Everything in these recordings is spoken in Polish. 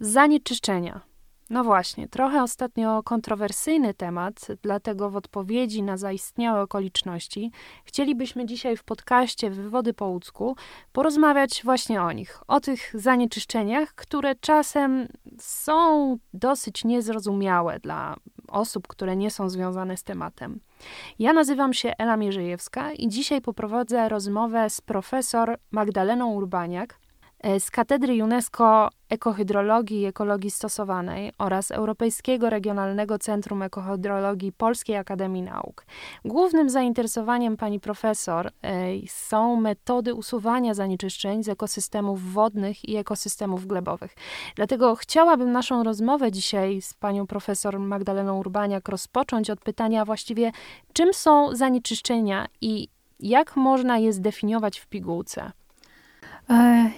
Zanieczyszczenia. No właśnie, trochę ostatnio kontrowersyjny temat, dlatego w odpowiedzi na zaistniałe okoliczności chcielibyśmy dzisiaj w podcaście Wywody po łódzku porozmawiać właśnie o nich, o tych zanieczyszczeniach, które czasem są dosyć niezrozumiałe dla osób, które nie są związane z tematem. Ja nazywam się Ela Mierzejewska i dzisiaj poprowadzę rozmowę z profesor Magdaleną Urbaniak z Katedry UNESCO Ekohydrologii i Ekologii Stosowanej oraz Europejskiego Regionalnego Centrum Ekohydrologii Polskiej Akademii Nauk. Głównym zainteresowaniem pani profesor są metody usuwania zanieczyszczeń z ekosystemów wodnych i ekosystemów glebowych. Dlatego chciałabym naszą rozmowę dzisiaj z panią profesor Magdaleną Urbaniak rozpocząć od pytania właściwie, czym są zanieczyszczenia i jak można je zdefiniować w pigułce?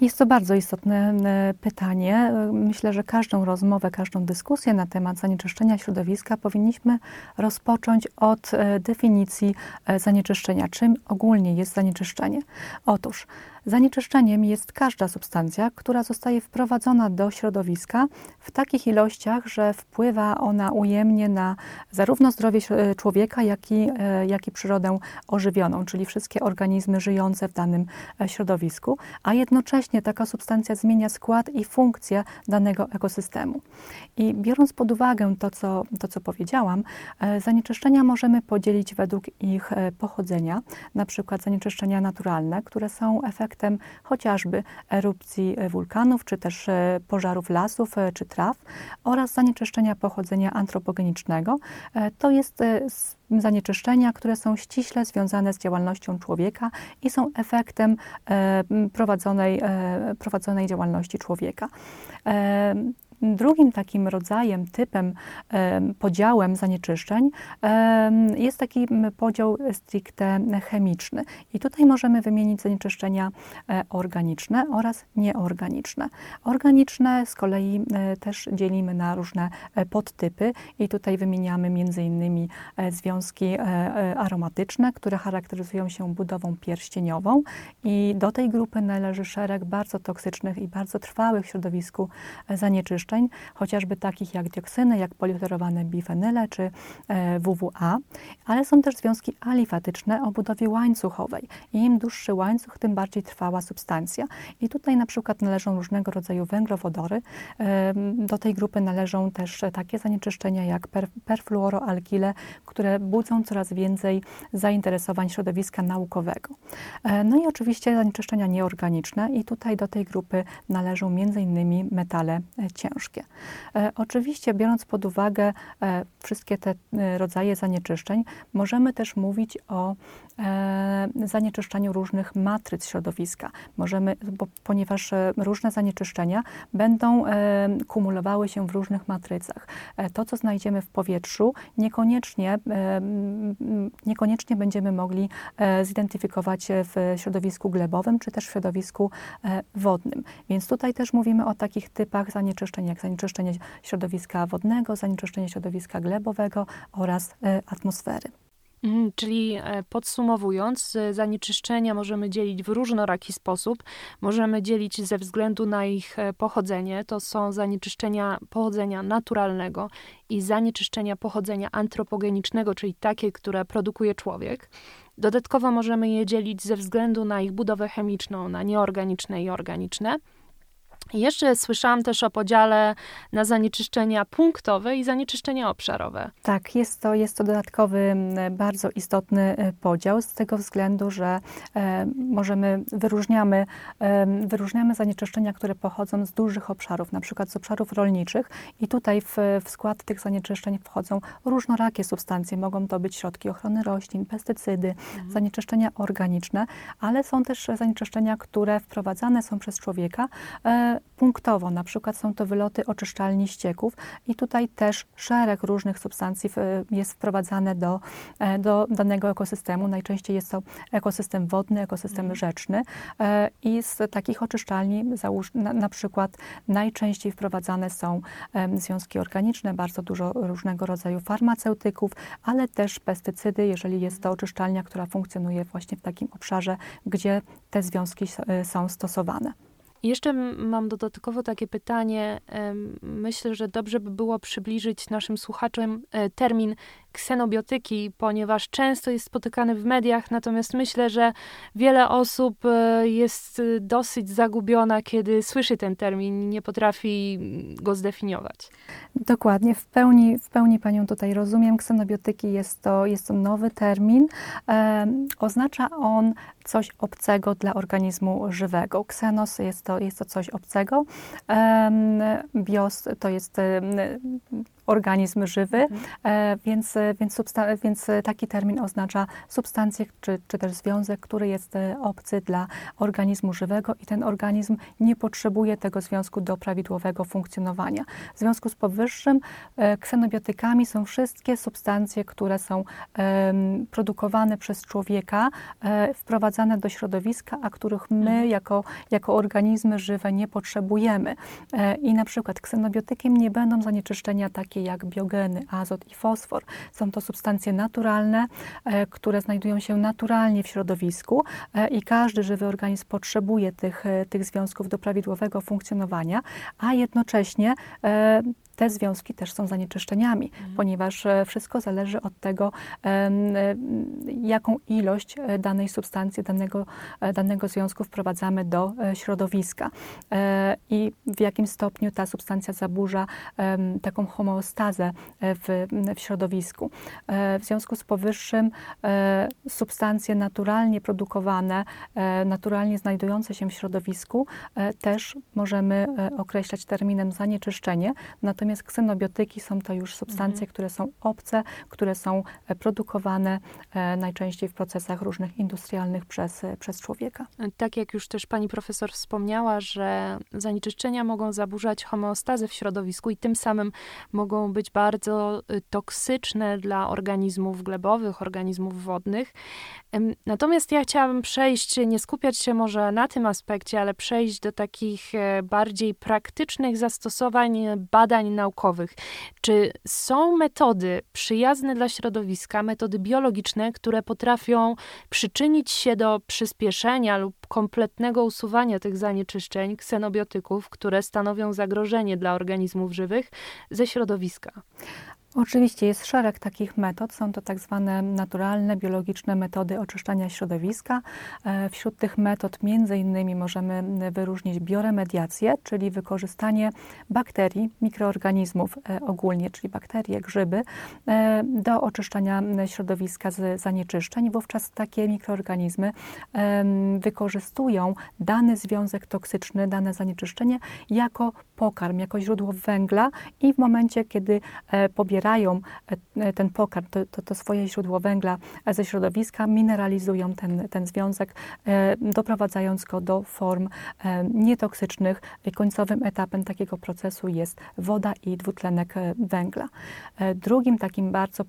Jest to bardzo istotne pytanie. Myślę, że każdą rozmowę, każdą dyskusję na temat zanieczyszczenia środowiska powinniśmy rozpocząć od definicji zanieczyszczenia. Czym ogólnie jest zanieczyszczenie? Otóż zanieczyszczeniem jest każda substancja, która zostaje wprowadzona do środowiska w takich ilościach, że wpływa ona ujemnie na zarówno zdrowie człowieka, jak i przyrodę ożywioną, czyli wszystkie organizmy żyjące w danym środowisku, a jednocześnie taka substancja zmienia skład i funkcję danego ekosystemu. I biorąc pod uwagę to, co powiedziałam, zanieczyszczenia możemy podzielić według ich pochodzenia, na przykład zanieczyszczenia naturalne, które są efektem chociażby erupcji wulkanów, czy też pożarów lasów, czy traw, oraz zanieczyszczenia pochodzenia antropogenicznego. To jest zanieczyszczenia, które są ściśle związane z działalnością człowieka i są efektem prowadzonej działalności człowieka. Drugim takim rodzajem, typem, podziałem zanieczyszczeń jest taki podział stricte chemiczny. I tutaj możemy wymienić zanieczyszczenia organiczne oraz nieorganiczne. Organiczne z kolei też dzielimy na różne podtypy i tutaj wymieniamy m.in. związki aromatyczne, które charakteryzują się budową pierścieniową i do tej grupy należy szereg bardzo toksycznych i bardzo trwałych w środowisku zanieczyszczeń, chociażby takich jak dioksyny, jak polichlorowane bifenyle czy WWA, ale są też związki alifatyczne o budowie łańcuchowej. Im dłuższy łańcuch, tym bardziej trwała substancja. I tutaj na przykład należą różnego rodzaju węglowodory. Do tej grupy należą też takie zanieczyszczenia jak perfluoroalkile, które budzą coraz więcej zainteresowań środowiska naukowego. No i oczywiście zanieczyszczenia nieorganiczne i tutaj do tej grupy należą m.in. metale ciężkie. Oczywiście biorąc pod uwagę wszystkie te rodzaje zanieczyszczeń, możemy też mówić o zanieczyszczeniu różnych matryc środowiska. Ponieważ różne zanieczyszczenia będą kumulowały się w różnych matrycach. To, co znajdziemy w powietrzu, niekoniecznie będziemy mogli zidentyfikować w środowisku glebowym, czy też w środowisku wodnym. Więc tutaj też mówimy o takich typach zanieczyszczeń, jak zanieczyszczenie środowiska wodnego, zanieczyszczenie środowiska glebowego oraz atmosfery. Czyli podsumowując, zanieczyszczenia możemy dzielić w różnoraki sposób. Możemy dzielić ze względu na ich pochodzenie. To są zanieczyszczenia pochodzenia naturalnego i zanieczyszczenia pochodzenia antropogenicznego, czyli takie, które produkuje człowiek. Dodatkowo możemy je dzielić ze względu na ich budowę chemiczną, na nieorganiczne i organiczne. Jeszcze słyszałam też o podziale na zanieczyszczenia punktowe i zanieczyszczenia obszarowe. Tak, jest to dodatkowy, bardzo istotny podział z tego względu, że wyróżniamy zanieczyszczenia, które pochodzą z dużych obszarów, na przykład z obszarów rolniczych i tutaj w skład tych zanieczyszczeń wchodzą różnorakie substancje. Mogą to być środki ochrony roślin, pestycydy, zanieczyszczenia organiczne, ale są też zanieczyszczenia, które wprowadzane są przez człowieka punktowo, na przykład są to wyloty oczyszczalni ścieków i tutaj też szereg różnych substancji jest wprowadzane do danego ekosystemu. Najczęściej jest to ekosystem wodny, ekosystem rzeczny i z takich oczyszczalni na przykład najczęściej wprowadzane są związki organiczne, bardzo dużo różnego rodzaju farmaceutyków, ale też pestycydy, jeżeli jest to oczyszczalnia, która funkcjonuje właśnie w takim obszarze, gdzie te związki są stosowane. I jeszcze mam dodatkowo takie pytanie. Myślę, że dobrze by było przybliżyć naszym słuchaczom termin ksenobiotyki, ponieważ często jest spotykany w mediach, natomiast myślę, że wiele osób jest dosyć zagubiona, kiedy słyszy ten termin, nie potrafi go zdefiniować. Dokładnie, w pełni Panią tutaj rozumiem. Ksenobiotyki jest to nowy termin. Oznacza on coś obcego dla organizmu żywego. Ksenos jest to coś obcego. Bios to jest organizm żywy, więc taki termin oznacza substancję, czy też związek, który jest obcy dla organizmu żywego i ten organizm nie potrzebuje tego związku do prawidłowego funkcjonowania. W związku z powyższym ksenobiotykami są wszystkie substancje, które są produkowane przez człowieka, wprowadzane do środowiska, a których my jako organizmy żywe nie potrzebujemy. I na przykład ksenobiotykiem nie będą zanieczyszczenia takie jak biogeny, azot i fosfor. Są to substancje naturalne, które znajdują się naturalnie w środowisku i każdy żywy organizm potrzebuje tych związków do prawidłowego funkcjonowania, a jednocześnie te związki też są zanieczyszczeniami, ponieważ wszystko zależy od tego, jaką ilość danej substancji, danego związku wprowadzamy do środowiska i w jakim stopniu ta substancja zaburza taką homeostazę w środowisku. W związku z powyższym substancje naturalnie produkowane, naturalnie znajdujące się w środowisku też możemy określać terminem zanieczyszczenie. Natomiast ksenobiotyki są to już substancje, które są obce, które są produkowane najczęściej w procesach różnych industrialnych przez człowieka. Tak jak już też pani profesor wspomniała, że zanieczyszczenia mogą zaburzać homeostazę w środowisku i tym samym mogą być bardzo toksyczne dla organizmów glebowych, organizmów wodnych. Natomiast ja chciałabym przejść, nie skupiać się może na tym aspekcie, ale przejść do takich bardziej praktycznych zastosowań badań naukowych. Czy są metody przyjazne dla środowiska, metody biologiczne, które potrafią przyczynić się do przyspieszenia lub kompletnego usuwania tych zanieczyszczeń, ksenobiotyków, które stanowią zagrożenie dla organizmów żywych ze środowiska? Oczywiście jest szereg takich metod, są to tak zwane naturalne, biologiczne metody oczyszczania środowiska. Wśród tych metod między innymi możemy wyróżnić bioremediację, czyli wykorzystanie bakterii, mikroorganizmów ogólnie, czyli bakterie, grzyby, do oczyszczania środowiska z zanieczyszczeń. Wówczas takie mikroorganizmy wykorzystują dany związek toksyczny, dane zanieczyszczenie jako pokarm, jako źródło węgla i w momencie, kiedy pobierają ten pokarm, to swoje źródło węgla ze środowiska, mineralizują ten związek, doprowadzając go do form nietoksycznych. Końcowym etapem takiego procesu jest woda i dwutlenek węgla. Drugim takim bardzo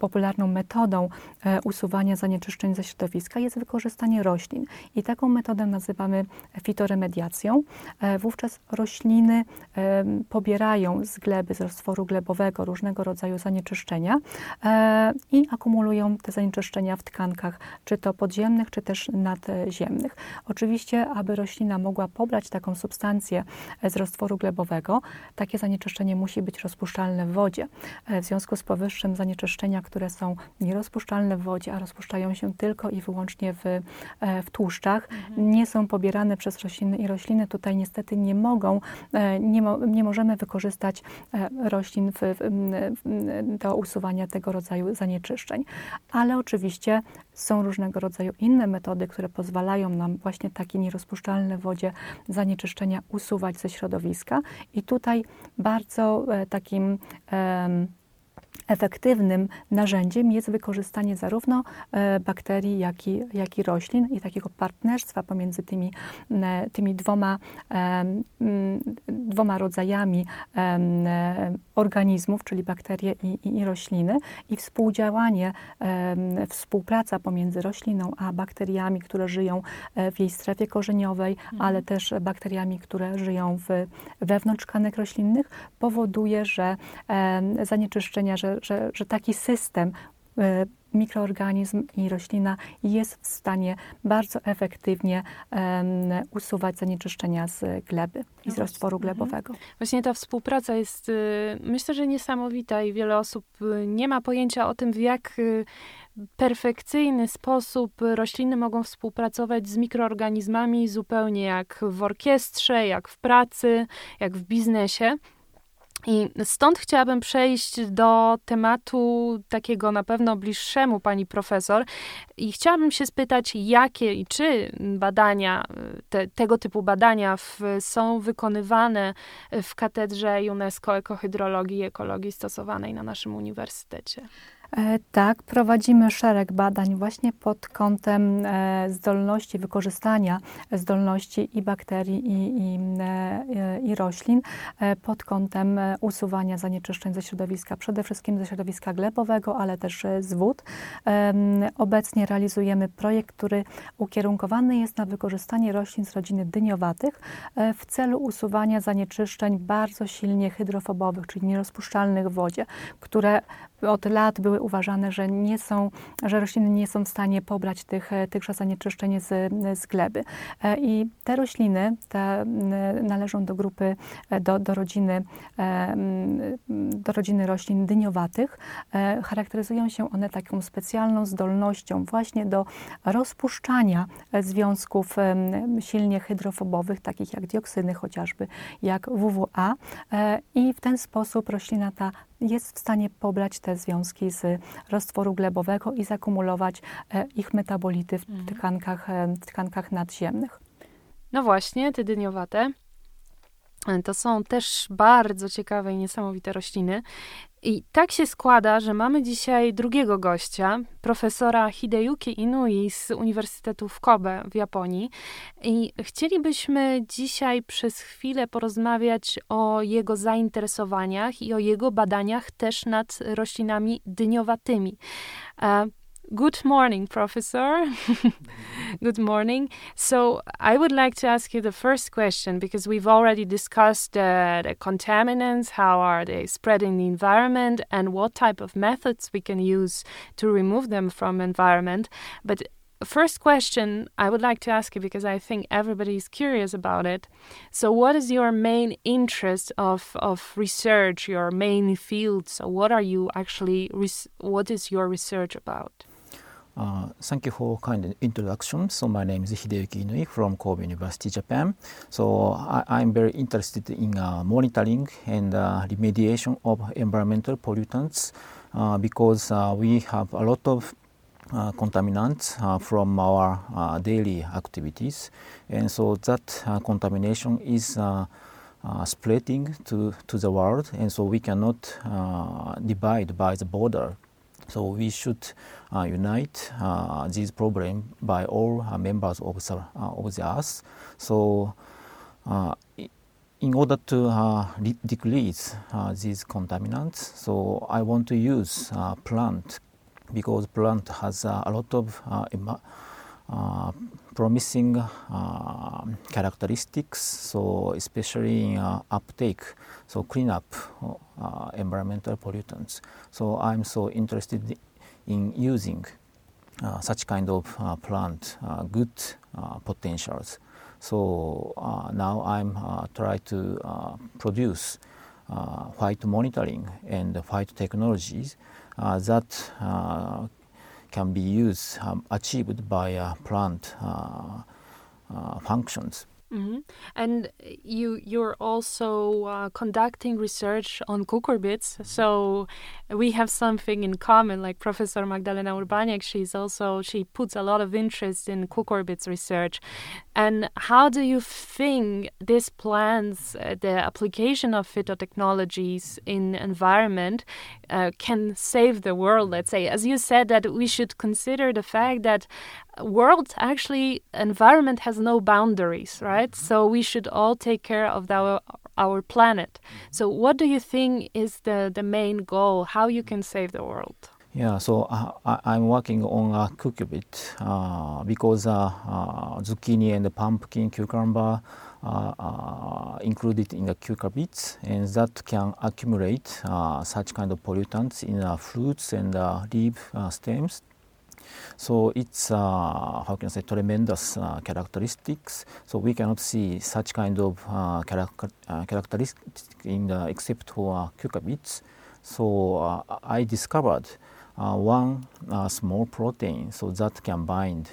popularną metodą usuwania zanieczyszczeń ze środowiska jest wykorzystanie roślin. I taką metodę nazywamy fitoremediacją. Wówczas rośliny pobierają z gleby, z roztworu glebowego różnego rodzaju zanieczyszczenia i akumulują te zanieczyszczenia w tkankach, czy to podziemnych, czy też nadziemnych. Oczywiście, aby roślina mogła pobrać taką substancję z roztworu glebowego, takie zanieczyszczenie musi być rozpuszczalne w wodzie. W związku z powyższym zanieczyszczenia, które są nierozpuszczalne w wodzie, a rozpuszczają się tylko i wyłącznie w tłuszczach, nie są pobierane przez rośliny i rośliny tutaj niestety nie możemy wykorzystać roślin do usuwania tego rodzaju zanieczyszczeń. Ale oczywiście są różnego rodzaju inne metody, które pozwalają nam właśnie takie nierozpuszczalne w wodzie zanieczyszczenia usuwać ze środowiska. I tutaj bardzo takim efektywnym narzędziem jest wykorzystanie zarówno bakterii, jak i roślin i takiego partnerstwa pomiędzy tymi dwoma rodzajami organizmów, czyli bakterie i rośliny i współdziałanie, współpraca pomiędzy rośliną a bakteriami, które żyją w jej strefie korzeniowej, ale też bakteriami, które żyją wewnątrz tkanek roślinnych powoduje, że zanieczyszczenia, że taki system mikroorganizm i roślina jest w stanie bardzo efektywnie usuwać zanieczyszczenia z gleby i z roztworu glebowego. Właśnie ta współpraca jest, myślę, że niesamowita i wiele osób nie ma pojęcia o tym, w jak perfekcyjny sposób rośliny mogą współpracować z mikroorganizmami zupełnie jak w orkiestrze, jak w pracy, jak w biznesie. I stąd chciałabym przejść do tematu takiego na pewno bliższemu pani profesor i chciałabym się spytać, jakie i czy badania, tego typu badania są wykonywane w Katedrze UNESCO Ekohydrologii i Ekologii Stosowanej na naszym uniwersytecie. Tak, prowadzimy szereg badań właśnie pod kątem zdolności, wykorzystania zdolności i bakterii i roślin, pod kątem usuwania zanieczyszczeń ze środowiska, przede wszystkim ze środowiska glebowego, ale też z wód. Obecnie realizujemy projekt, który ukierunkowany jest na wykorzystanie roślin z rodziny dyniowatych w celu usuwania zanieczyszczeń bardzo silnie hydrofobowych, czyli nierozpuszczalnych w wodzie, które od lat były uważane, że rośliny nie są w stanie pobrać tychże zanieczyszczeń z gleby. I te rośliny należą do grupy, do rodziny roślin dyniowatych. Charakteryzują się one taką specjalną zdolnością właśnie do rozpuszczania związków silnie hydrofobowych, takich jak dioksyny chociażby, jak WWA. I w ten sposób roślina ta jest w stanie pobrać te związki z roztworu glebowego i zakumulować ich metabolity w tkankach nadziemnych. No właśnie, te dyniowate to są też bardzo ciekawe i niesamowite rośliny. I tak się składa, że mamy dzisiaj drugiego gościa, profesora Hideyuki Inui z Uniwersytetu w Kobe w Japonii. I chcielibyśmy dzisiaj przez chwilę porozmawiać o jego zainteresowaniach i o jego badaniach też nad roślinami dyniowatymi. Good morning, Professor. Good morning. So I would like to ask you the first question, because we've already discussed the contaminants, how are they spread in the environment, and what type of methods we can use to remove them from environment. But first question I would like to ask you, because I think everybody is curious about it. So what is your main interest of research, your main field? So what are you actually, what is your research about? Thank you for kind introduction. So my name is Hideyuki Inui from Kobe University, Japan. So I'm very interested in monitoring and remediation of environmental pollutants because we have a lot of contaminants from our daily activities. And so that contamination is spreading to the world. And so we cannot divide by the border. So we should unite this problem by all members of the Earth. So in order to decrease these contaminants, so I want to use plant, because plant has a lot of promising characteristics, so especially uptake, so cleanup environmental pollutants. So I'm so interested in using such kind of plant good potentials. So now I'm trying to produce phyto monitoring and phytotechnologies that can be used, achieved by plant functions. Mm-hmm. And you're also conducting research on cucurbits, so we have something in common. Like Professor Magdalena Urbaniak, she puts a lot of interest in cucurbits research. And how do you think this plants, the application of phytotechnologies in environment, can save the world? Let's say, as you said, that we should consider the fact that environment has no boundaries, right? Mm-hmm. So we should all take care of our planet. So what do you think is the main goal, how you can save the world? Yeah, so I'm working on a cucurbit because zucchini and pumpkin, cucumber, included in the cucurbits, and that can accumulate such kind of pollutants in fruits and leaf stems. So it's how can I say tremendous characteristics. So we cannot see such kind of characteristics in the except for cucurbits. So I discovered one small protein so that can bind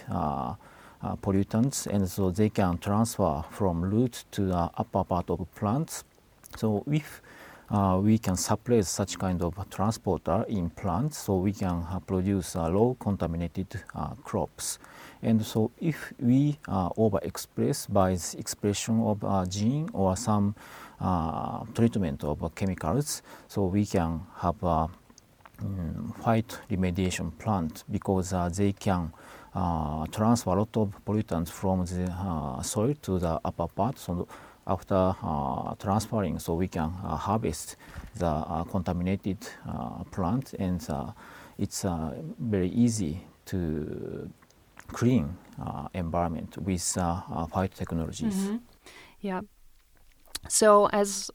pollutants, and so they can transfer from root to the upper part of plants. So if we can suppress such kind of transporter in plants, so we can produce low contaminated crops. And so if we overexpress by the expression of gene or some treatment of chemicals, so we can have phytoremediation plant, because they can transfer a lot of pollutants from the soil to the upper part. So after transferring, so we can harvest the contaminated plant, and it's very easy to clean environment with phytotechnologies. Mm-hmm. Yeah. So as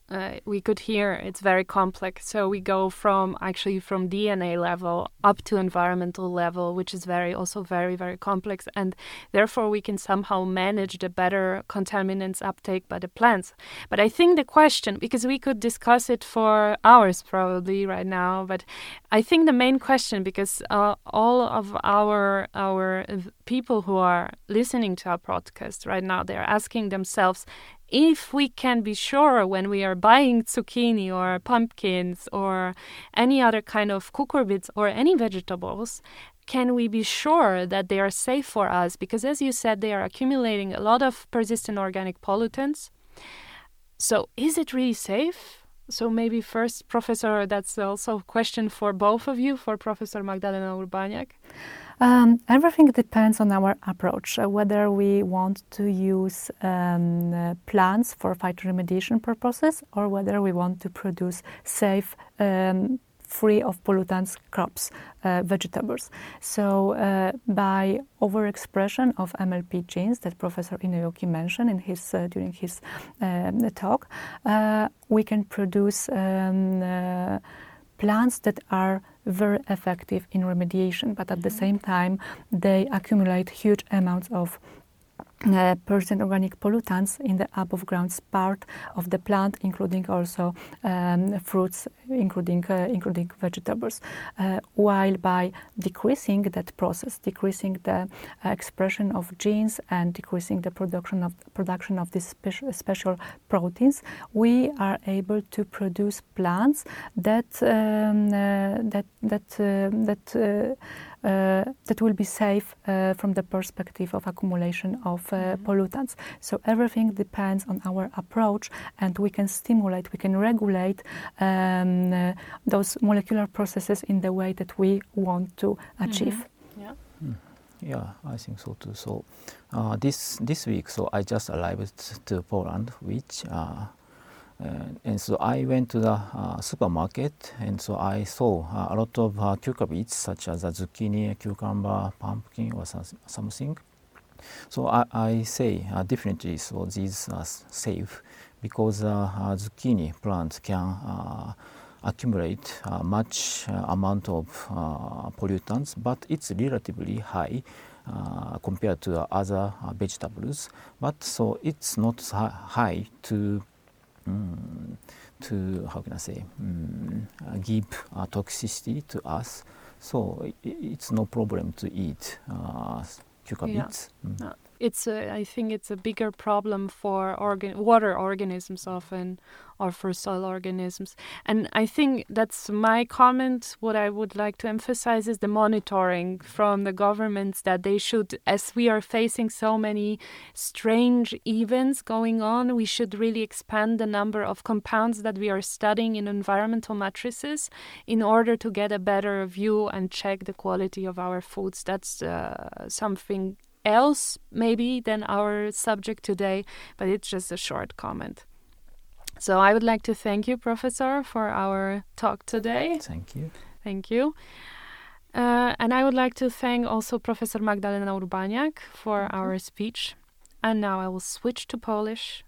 we could hear, it's very complex. So we go from actually from DNA level up to environmental level, which is very complex. And therefore, we can somehow manage the better contaminants uptake by the plants. But I think the question, because we could discuss it for hours probably right now, but I think the main question, because all of our people who are listening to our podcast right now, they're asking themselves, if we can be sure when we are buying zucchini or pumpkins or any other kind of cucurbits or any vegetables, can we be sure that they are safe for us? Because as you said, they are accumulating a lot of persistent organic pollutants. So is it really safe? So maybe first, Professor, that's also a question for both of you, for Professor Magdalena Urbaniak. Everything depends on our approach, whether we want to use plants for phytoremediation purposes, or whether we want to produce safe, free of pollutants crops, vegetables. So by overexpression of MLP genes that Professor Inuyuki mentioned in his during his talk, we can produce plants that are very effective in remediation, but at the same time they accumulate huge amounts of persistent organic pollutants in the above ground part of the plant, including also fruits, including vegetables. While by decreasing that process, decreasing the expression of genes and decreasing the production of these special proteins, we are able to produce plants that will be safe from the perspective of accumulation of pollutants. So everything depends on our approach, and we can stimulate, we can regulate those molecular processes in the way that we want to achieve. Mm-hmm. Yeah. Yeah, I think so too. So this week, so I just arrived to Poland, which and so I went to the supermarket, and so I saw a lot of cucurbits, such as zucchini, cucumber, pumpkin, or something. So I say definitely, so these are safe, because zucchini plant can accumulate much amount of pollutants, but it's relatively high compared to other vegetables. But so it's not high to how can I say give toxicity to us, so it's no problem to eat cucurbits. Yeah. It's I think it's a bigger problem for water organisms often, or for soil organisms. And I think that's my comment. What I would like to emphasize is the monitoring from the governments, that they should, as we are facing so many strange events going on, we should really expand the number of compounds that we are studying in environmental matrices in order to get a better view and check the quality of our foods. That's something else maybe than our subject today, but it's just a short comment. So I would like to thank you, Professor, for our talk today. Thank you. Thank you. And I would like to thank also Professor Magdalena Urbaniak for our speech. And now I will switch to Polish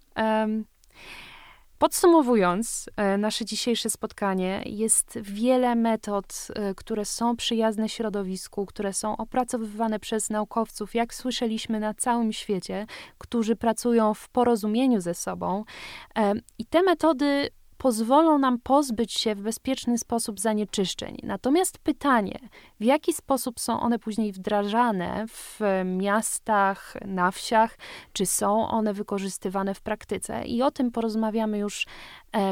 Podsumowując nasze dzisiejsze spotkanie, jest wiele metod, które są przyjazne środowisku, które są opracowywane przez naukowców, jak słyszeliśmy, na całym świecie, którzy pracują w porozumieniu ze sobą. I te metody pozwolą nam pozbyć się w bezpieczny sposób zanieczyszczeń. Natomiast pytanie, w jaki sposób są one później wdrażane w miastach, na wsiach, czy są one wykorzystywane w praktyce? I o tym porozmawiamy już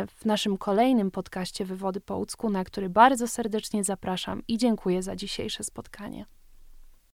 w naszym kolejnym podcaście Wywody po łódzku, na który bardzo serdecznie zapraszam i dziękuję za dzisiejsze spotkanie.